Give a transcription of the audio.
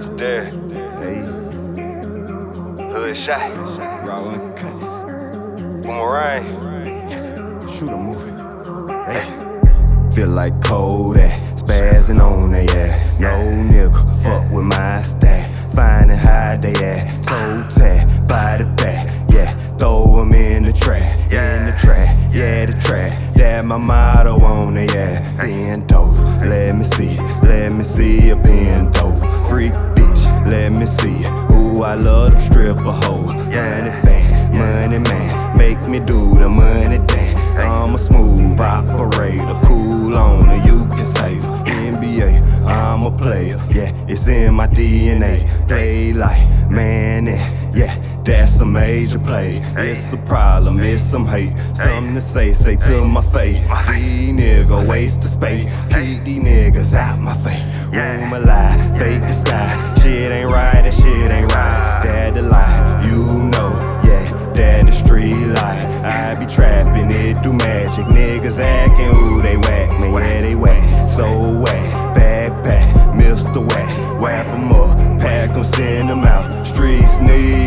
legendary. Hey. Hood shot. Raw and cut. Boomerang. Shoot a movie. Hey. Feel like Kodak, spazzing on they ass. No nigga, fuck with my stack. Finding how they at. Toe tap, body back. Yeah, throw 'em in the track. In the track, yeah, the track. That my motto on they ass. Being dope, let me see. Let me see you being dope. Freak bitch, let me see you. Ooh, I love them stripper hoes. Money bank, money man. Make me do the money dance. I'm a smooth operator. Cool on her, you can save her. NBA, I'm a player. Yeah, it's in my DNA. Play like man, yeah. That's a major play. It's a problem, it's some hate. Something to say to my face. These niggas waste the space. Keep these niggas out my face. Room a lie, fake the sky. Shit ain't right, that shit ain't right. That the lie, you know, yeah. That the street lie. I be trapping, it do magic. Niggas acting, ooh, they whack, man, yeah, they whack. So whack, backpack, Mr. Whack. Wrap 'em up, pack 'em, send 'em out. Streets need